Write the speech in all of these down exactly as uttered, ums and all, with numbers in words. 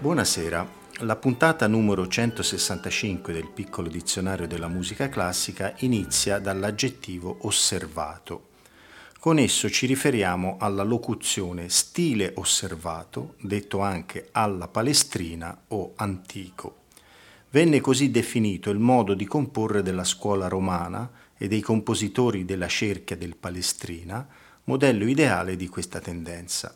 Buonasera, la puntata numero centosessantacinque del Piccolo Dizionario della Musica Classica inizia dall'aggettivo osservato. Con esso ci riferiamo alla locuzione stile osservato, detto anche alla palestrina o antico. Venne così definito il modo di comporre della scuola romana e dei compositori della cerchia del Palestrina, modello ideale di questa tendenza.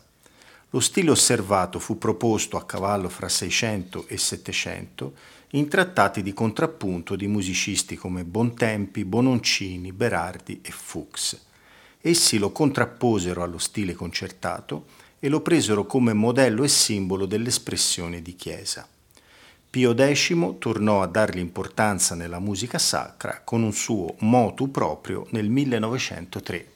Lo stile osservato fu proposto a cavallo fra seicento e settecento in trattati di contrappunto di musicisti come Bontempi, Bononcini, Berardi e Fux. Essi lo contrapposero allo stile concertato e lo presero come modello e simbolo dell'espressione di chiesa. Pio X tornò a dargli importanza nella musica sacra con un suo motu proprio nel millenovecentotre.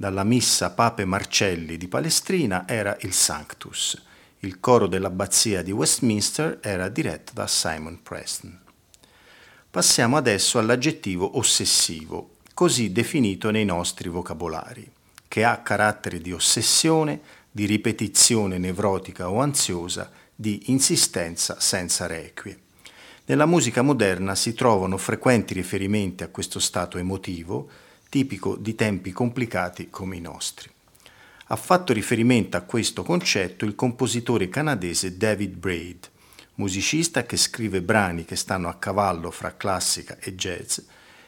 Dalla Missa Pape Marcelli di Palestrina era il Sanctus. Il coro dell'abbazia di Westminster era diretto da Simon Preston. Passiamo adesso all'aggettivo ossessivo, così definito nei nostri vocabolari, che ha carattere di ossessione, di ripetizione nevrotica o ansiosa, di insistenza senza requie. Nella musica moderna si trovano frequenti riferimenti a questo stato emotivo, tipico di tempi complicati come i nostri. ha fatto riferimento a questo concetto il compositore canadese David Braid, musicista che scrive brani che stanno a cavallo fra classica e jazz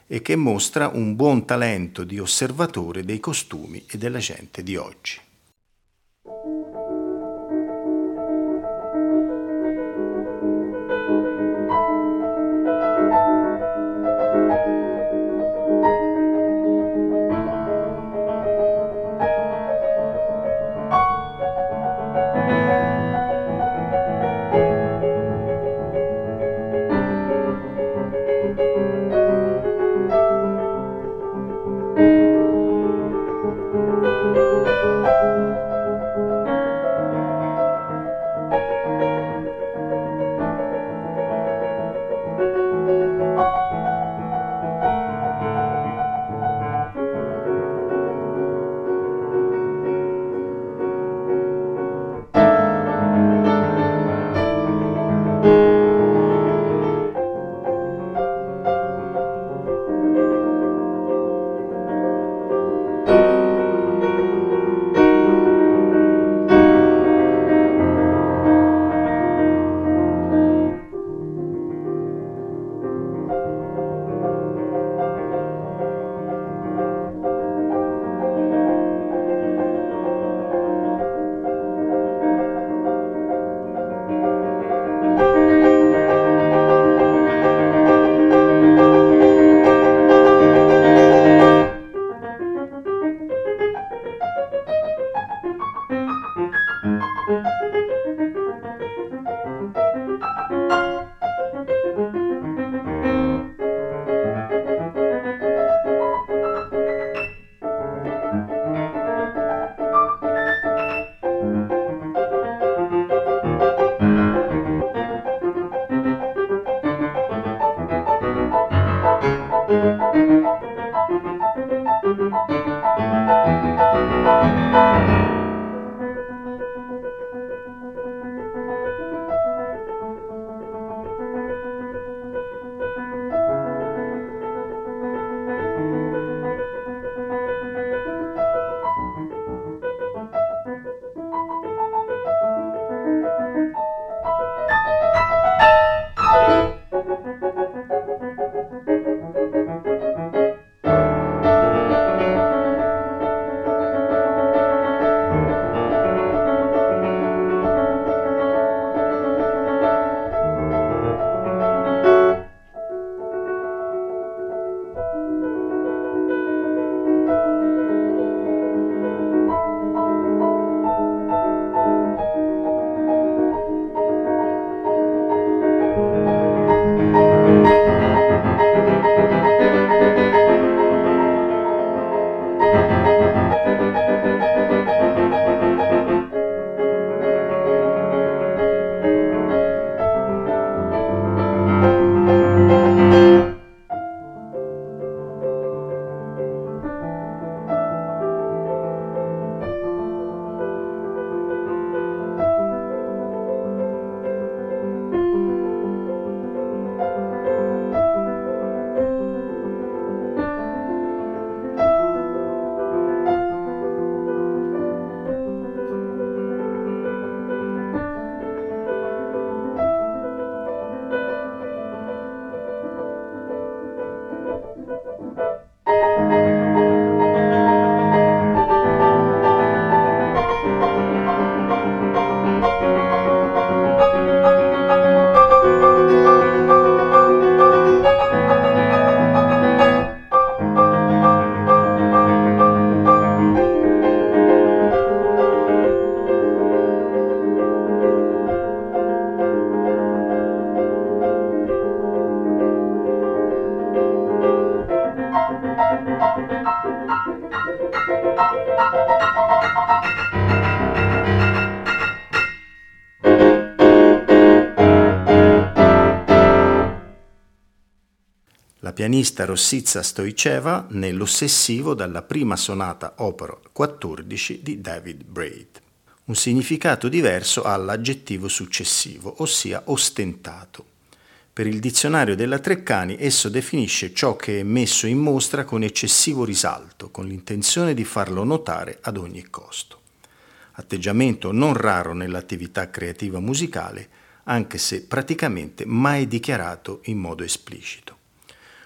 e che mostra un buon talento di osservatore dei costumi e della gente di oggi. La pianista Rossizza Stoiceva nell'ossessivo dalla prima sonata opero quattordici di David Braid. Un significato diverso ha l'aggettivo successivo, ossia ostentato. Per il dizionario della Treccani esso definisce ciò che è messo in mostra con eccessivo risalto, con l'intenzione di farlo notare ad ogni costo. atteggiamento non raro nell'attività creativa musicale, anche se praticamente mai dichiarato in modo esplicito.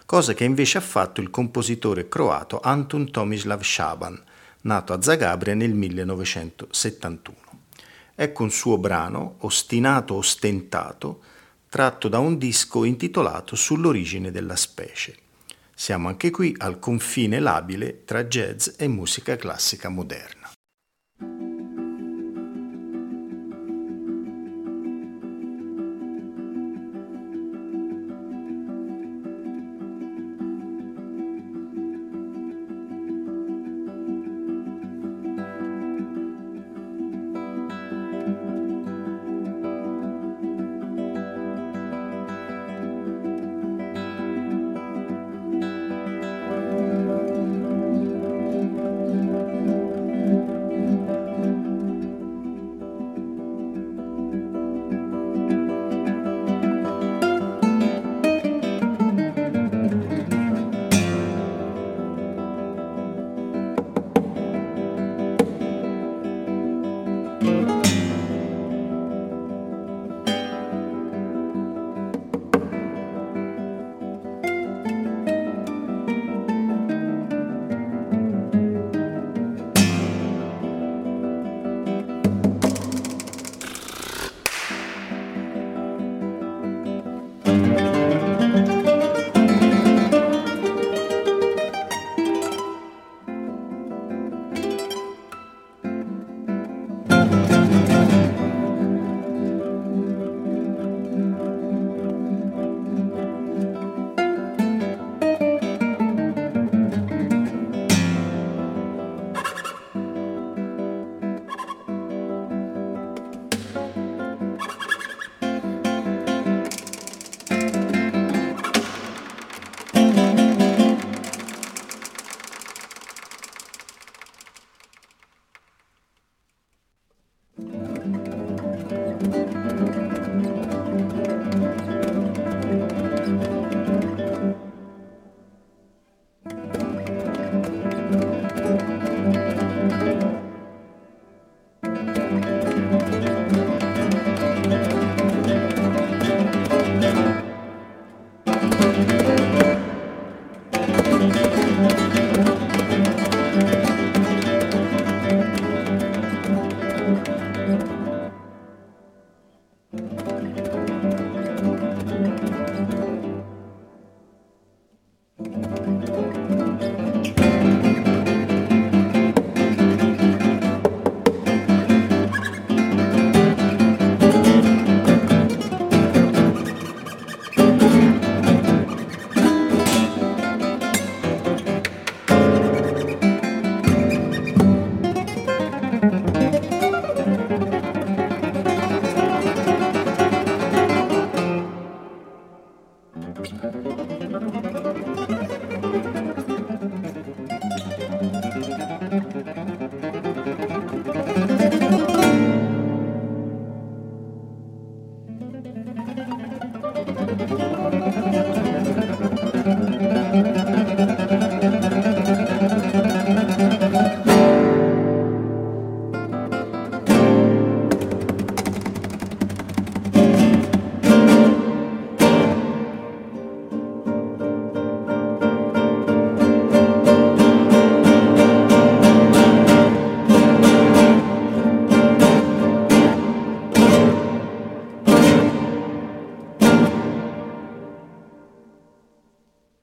Cosa che invece ha fatto il compositore croato Antun Tomislav Šaban, nato a Zagabria nel millenovecentosettantuno. Ecco un suo brano, Ostinato, ostentato, tratto da un disco intitolato Sull'origine della specie. Siamo anche qui al confine labile tra jazz e musica classica moderna.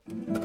Thank you.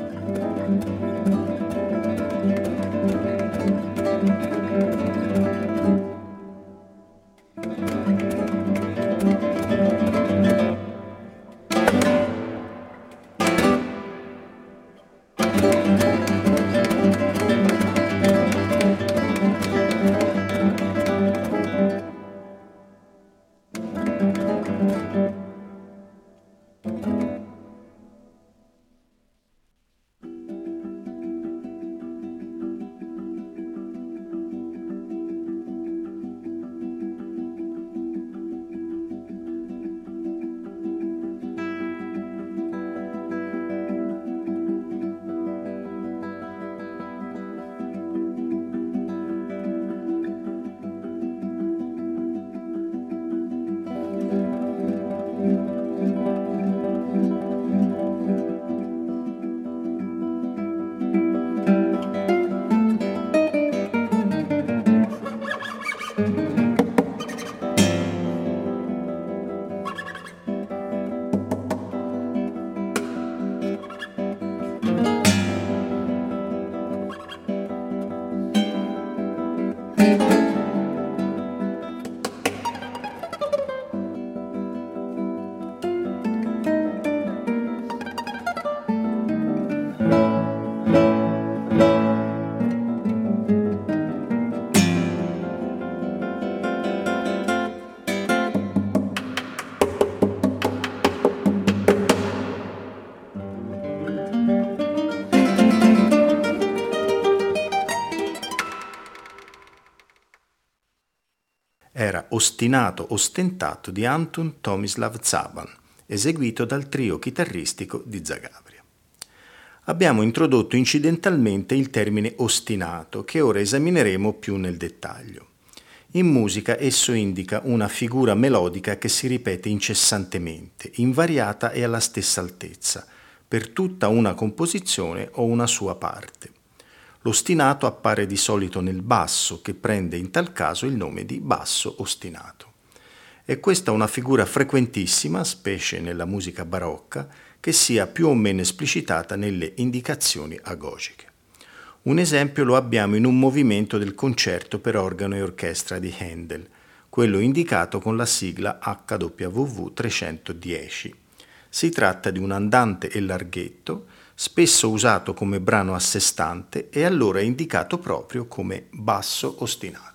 Ostinato, ostentato di Antun Tomislav Šaban, eseguito dal trio chitarristico di Zagabria. Abbiamo introdotto incidentalmente il termine ostinato, che ora esamineremo più nel dettaglio. In musica esso indica una figura melodica che si ripete incessantemente, invariata e alla stessa altezza, per tutta una composizione o una sua parte. L'ostinato appare di solito nel basso, che prende in tal caso il nome di basso ostinato. È questa una figura frequentissima, specie nella musica barocca, che sia più o meno esplicitata nelle indicazioni agogiche. Un esempio lo abbiamo in un movimento del concerto per organo e orchestra di Handel, quello indicato con la sigla H W V trecentodieci. Si tratta di un andante e larghetto, spesso usato come brano a sé stante e allora indicato proprio come basso ostinato.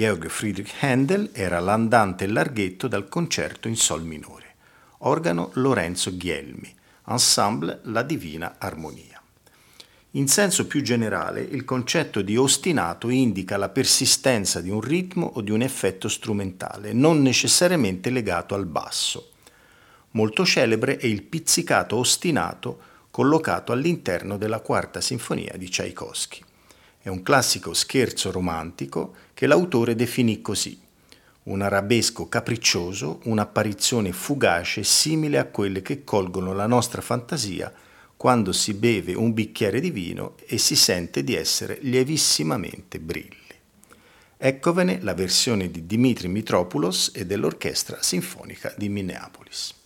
Georg Friedrich Handel era l'andante larghetto dal concerto in sol minore, organo Lorenzo Ghielmi, ensemble La divina armonia. In senso più generale, il concetto di ostinato indica la persistenza di un ritmo o di un effetto strumentale, non necessariamente legato al basso. Molto celebre è il pizzicato ostinato collocato all'interno della quarta sinfonia di Čajkovskij. È un classico scherzo romantico che l'autore definì così: un arabesco capriccioso, un'apparizione fugace simile a quelle che colgono la nostra fantasia quando si beve un bicchiere di vino e si sente di essere lievissimamente brilli. Eccovene la versione di Dimitri Mitropoulos e dell'Orchestra Sinfonica di Minneapolis.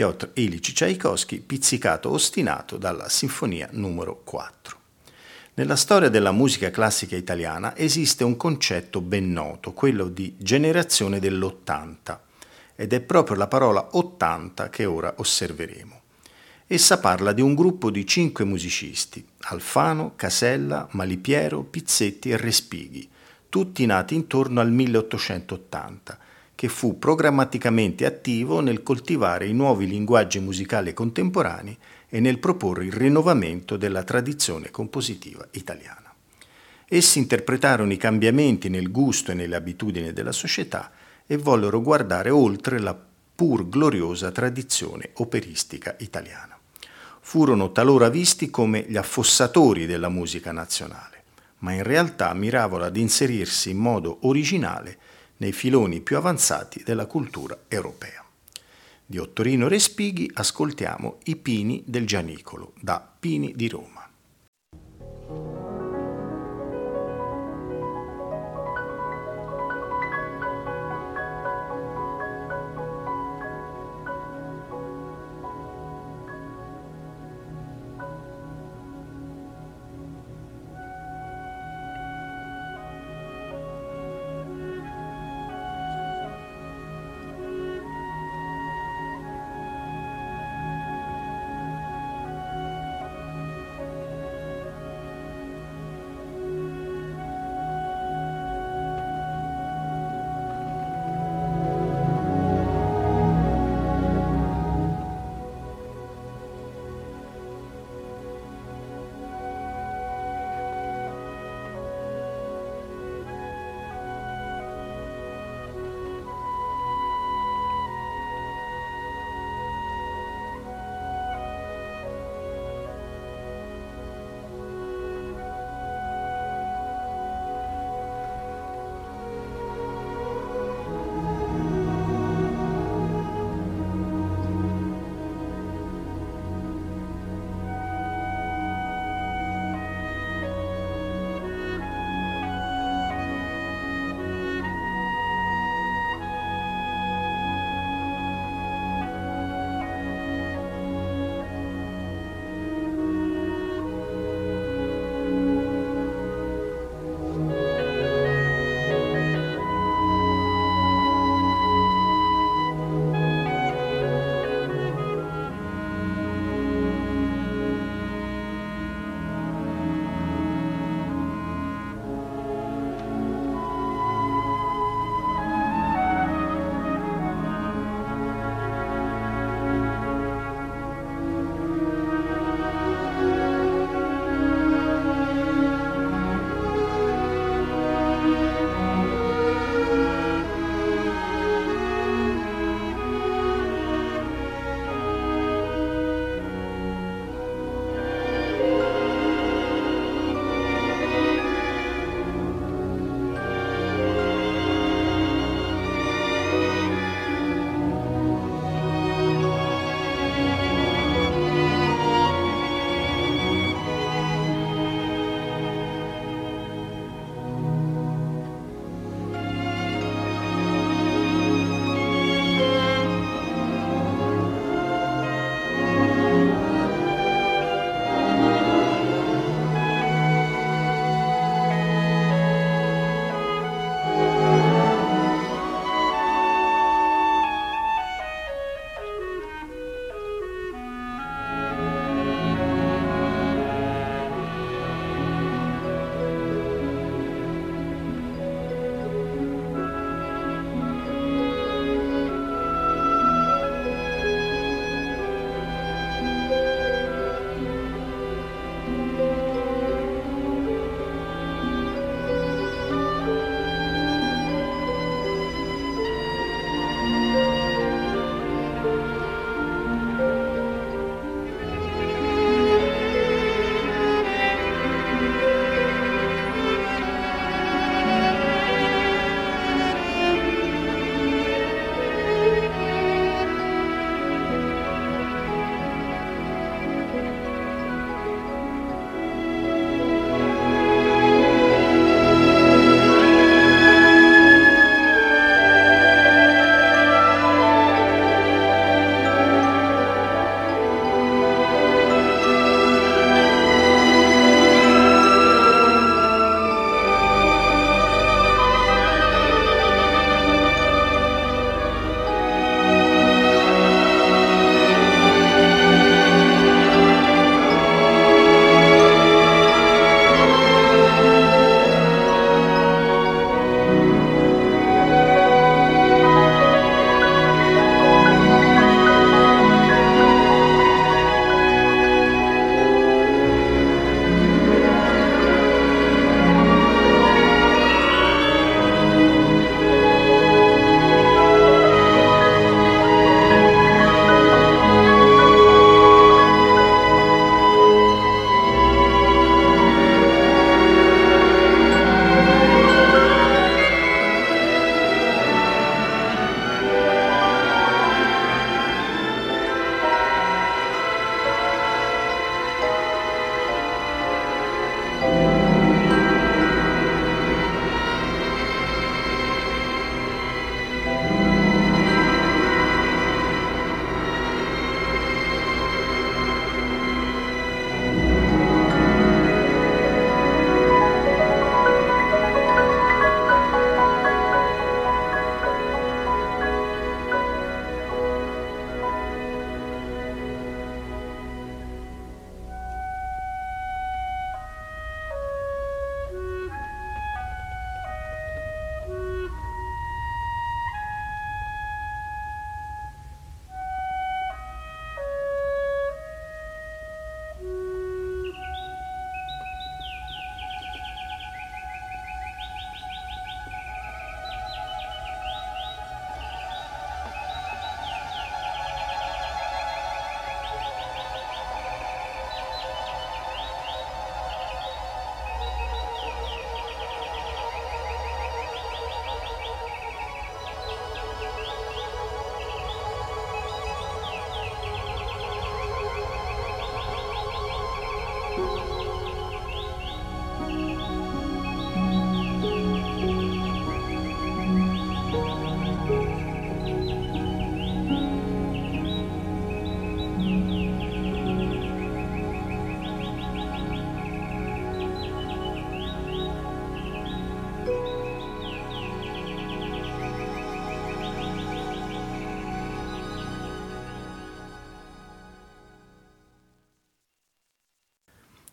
Piotr Ilyich Čajkovskij, pizzicato ostinato dalla Sinfonia numero quattro. Nella storia della musica classica italiana esiste un concetto ben noto, quello di generazione dell'ottanta, ed è proprio la parola ottanta che ora osserveremo. Essa parla di un gruppo di cinque musicisti, Alfano, Casella, Malipiero, Pizzetti e Respighi, tutti nati intorno al milleottocentottanta, che fu programmaticamente attivo nel coltivare i nuovi linguaggi musicali contemporanei e nel proporre il rinnovamento della tradizione compositiva italiana. Essi interpretarono i cambiamenti nel gusto e nelle abitudini della società e vollero guardare oltre la pur gloriosa tradizione operistica italiana. Furono talora visti come gli affossatori della musica nazionale, ma in realtà miravano ad inserirsi in modo originale nei filoni più avanzati della cultura europea. Di Ottorino Respighi ascoltiamo i Pini del Gianicolo, da Pini di Roma.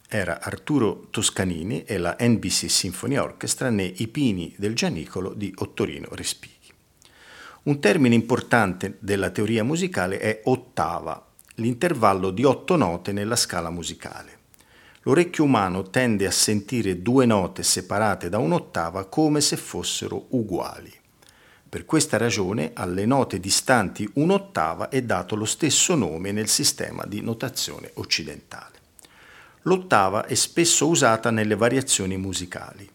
era Arturo Toscanini e la N B C Symphony Orchestra nei I Pini del Gianicolo di Ottorino Respighi. Un termine importante della teoria musicale è ottava, l'intervallo di otto note nella scala musicale. L'orecchio umano tende a sentire due note separate da un'ottava come se fossero uguali. Per questa ragione alle note distanti un'ottava è dato lo stesso nome nel sistema di notazione occidentale. L'ottava è spesso usata nelle variazioni musicali.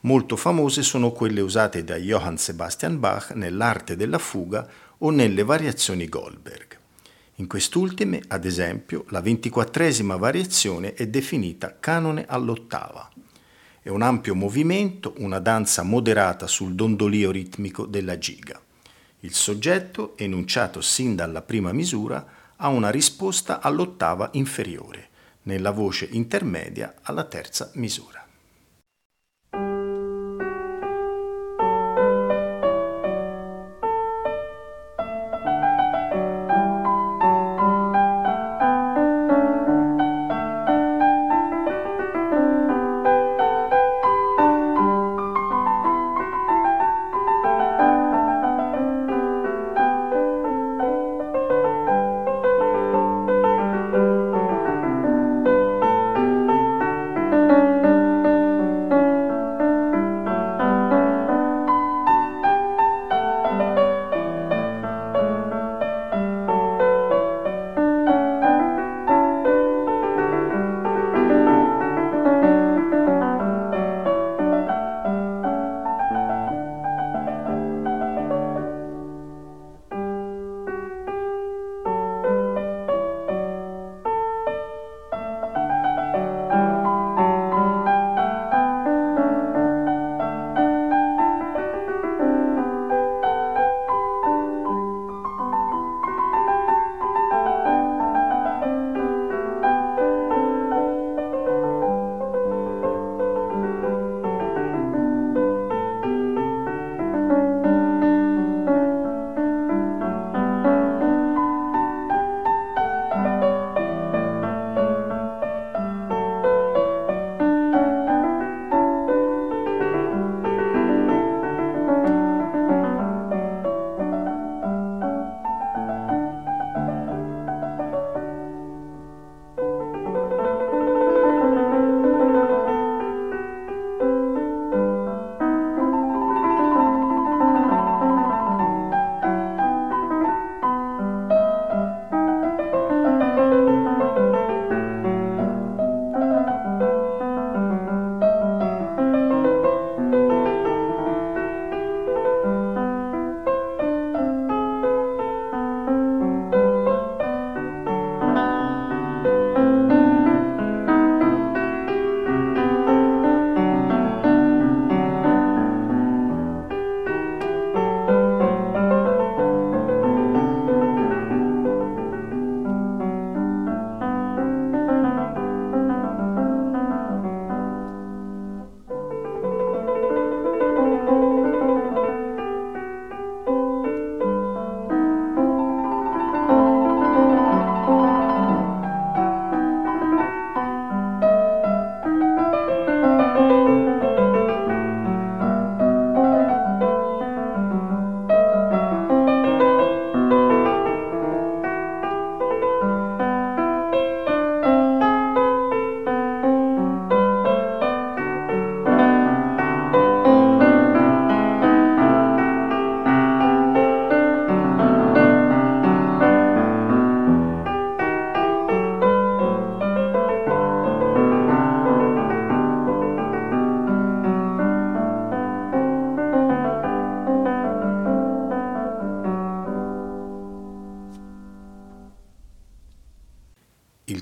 Molto famose sono quelle usate da Johann Sebastian Bach nell'arte della fuga o nelle variazioni Goldberg. In quest'ultime, ad esempio, la ventiquattresima variazione è definita canone all'ottava. È un ampio movimento, una danza moderata sul dondolio ritmico della giga. Il soggetto, enunciato sin dalla prima misura, ha una risposta all'ottava inferiore, nella voce intermedia alla terza misura.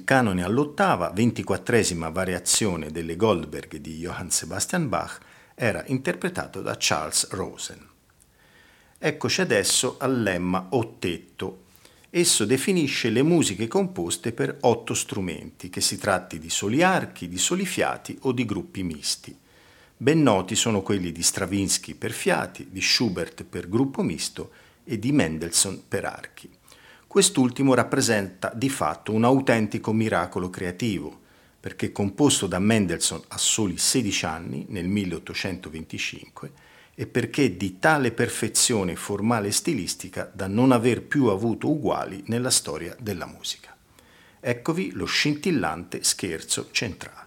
Canone all'ottava, ventiquattresima variazione delle Goldberg di Johann Sebastian Bach, era interpretato da Charles Rosen. Eccoci adesso al lemma ottetto. Esso definisce le musiche composte per otto strumenti, che si tratti di soli archi, di soli fiati o di gruppi misti. Ben noti sono quelli di Stravinsky per fiati, di Schubert per gruppo misto e di Mendelssohn per archi. Quest'ultimo rappresenta di fatto un autentico miracolo creativo, perché composto da Mendelssohn a soli sedici anni, nel milleottocentoventicinque, e perché di tale perfezione formale e stilistica da non aver più avuto uguali nella storia della musica. Eccovi lo scintillante scherzo centrale.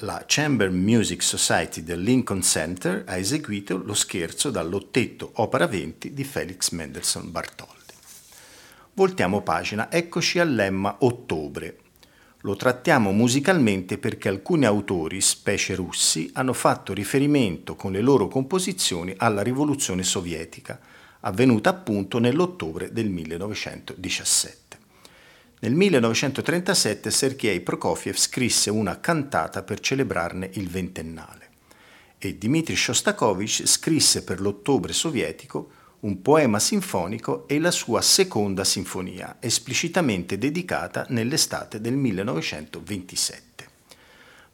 La Chamber Music Society del Lincoln Center ha eseguito lo scherzo dall'ottetto Opera venti di Felix Mendelssohn Bartholdy. Voltiamo pagina, eccoci al lemma Ottobre. Lo trattiamo musicalmente perché alcuni autori, specie russi, hanno fatto riferimento con le loro composizioni alla rivoluzione sovietica, avvenuta appunto nell'ottobre del millenovecentodiciassette. Nel millenovecentotrentasette Sergei Prokofiev scrisse una cantata per celebrarne il ventennale e Dmitri Shostakovich scrisse per l'ottobre sovietico un poema sinfonico e la sua seconda sinfonia, esplicitamente dedicata nell'estate del millenovecentoventisette.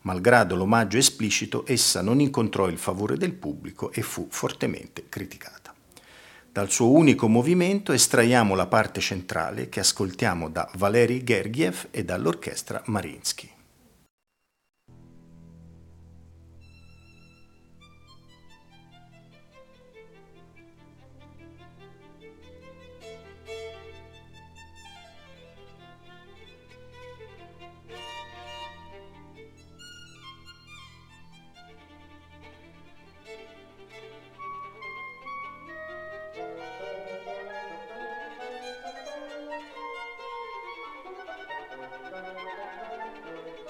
Malgrado l'omaggio esplicito, essa non incontrò il favore del pubblico e fu fortemente criticata. Dal suo unico movimento estraiamo la parte centrale che ascoltiamo da Valery Gergiev e dall'orchestra Mariinsky. Thank you.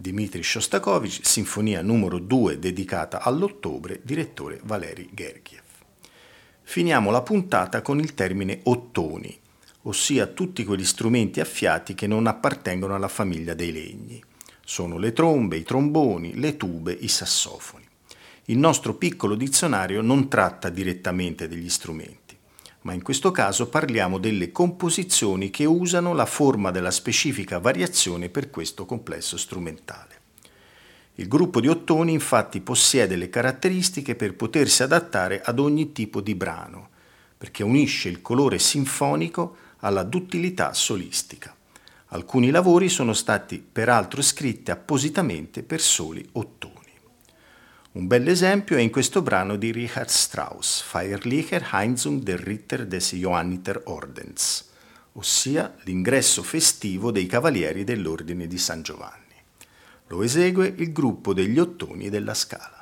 Dmitri Shostakovich, sinfonia numero due dedicata all'ottobre, direttore Valery Gergiev. Finiamo la puntata con il termine ottoni, ossia tutti quegli strumenti a fiati che non appartengono alla famiglia dei legni. Sono le trombe, i tromboni, le tube, i sassofoni. Il nostro piccolo dizionario non tratta direttamente degli strumenti, ma in questo caso parliamo delle composizioni che usano la forma della specifica variazione per questo complesso strumentale. Il gruppo di ottoni infatti possiede le caratteristiche per potersi adattare ad ogni tipo di brano, perché unisce il colore sinfonico alla duttilità solistica. Alcuni lavori sono stati peraltro scritti appositamente per soli ottoni. Un bel esempio è in questo brano di Richard Strauss, Feierliche Heimsung der Ritter des Johanniter Ordens, ossia l'ingresso festivo dei Cavalieri dell'Ordine di San Giovanni. Lo esegue il gruppo degli ottoni della Scala.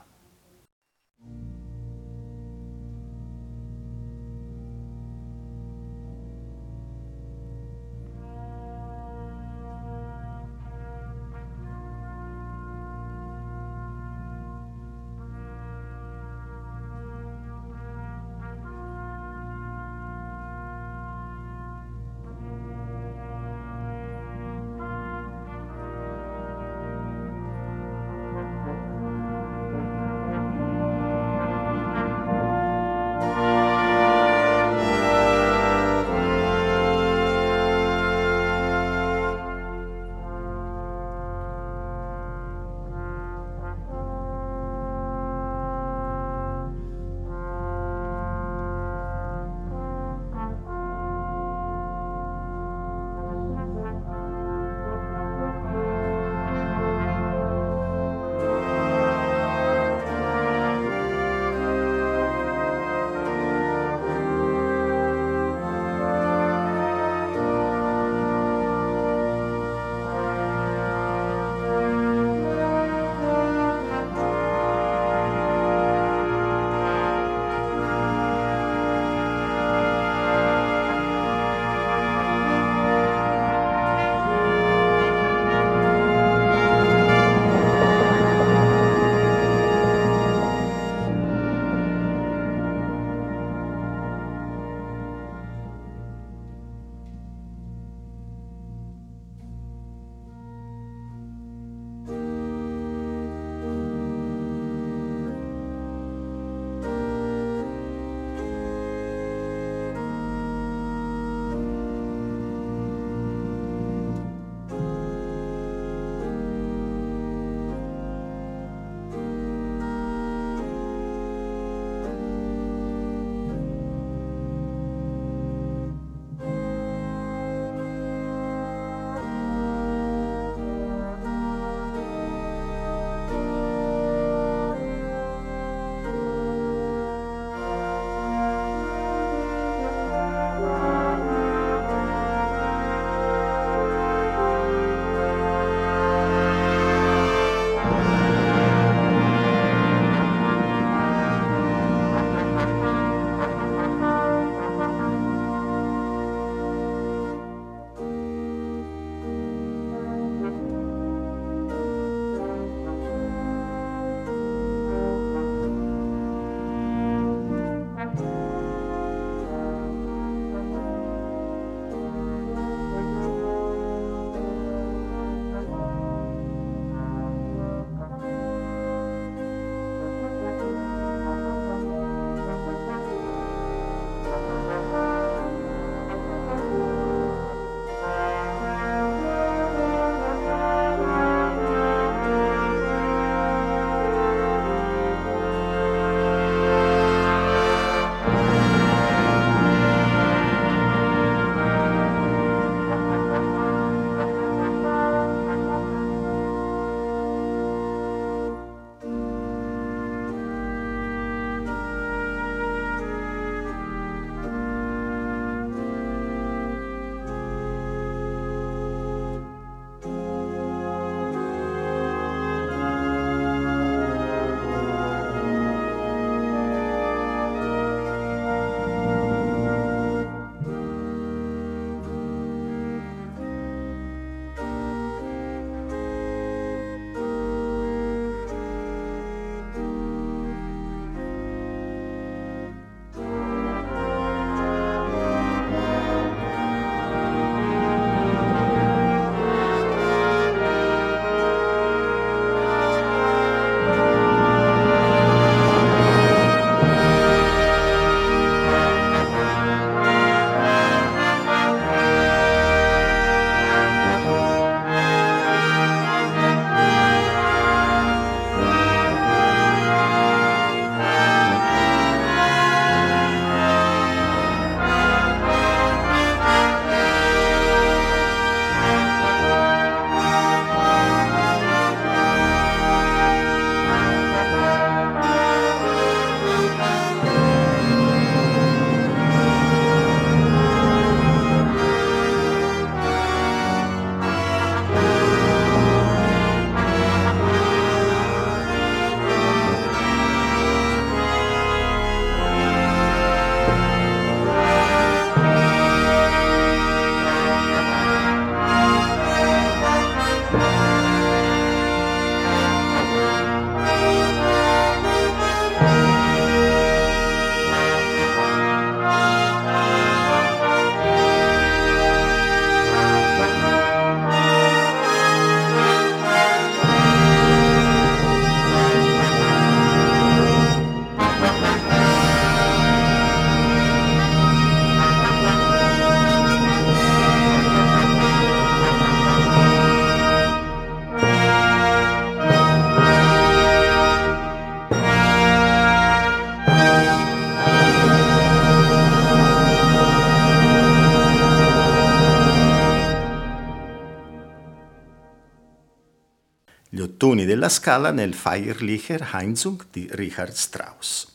gli ottoni della scala nel Feierlicher Heimzug di Richard Strauss.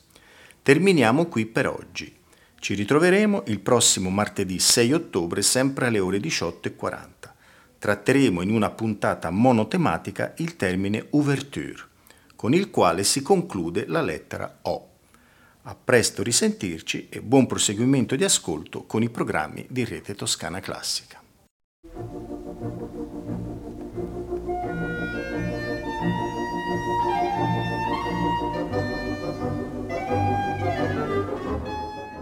Terminiamo qui per oggi. Ci ritroveremo il prossimo martedì sei ottobre sempre alle ore diciotto e quaranta. Tratteremo in una puntata monotematica il termine ouverture, con il quale si conclude la lettera O. A presto risentirci e buon proseguimento di ascolto con i programmi di Rete Toscana Classica.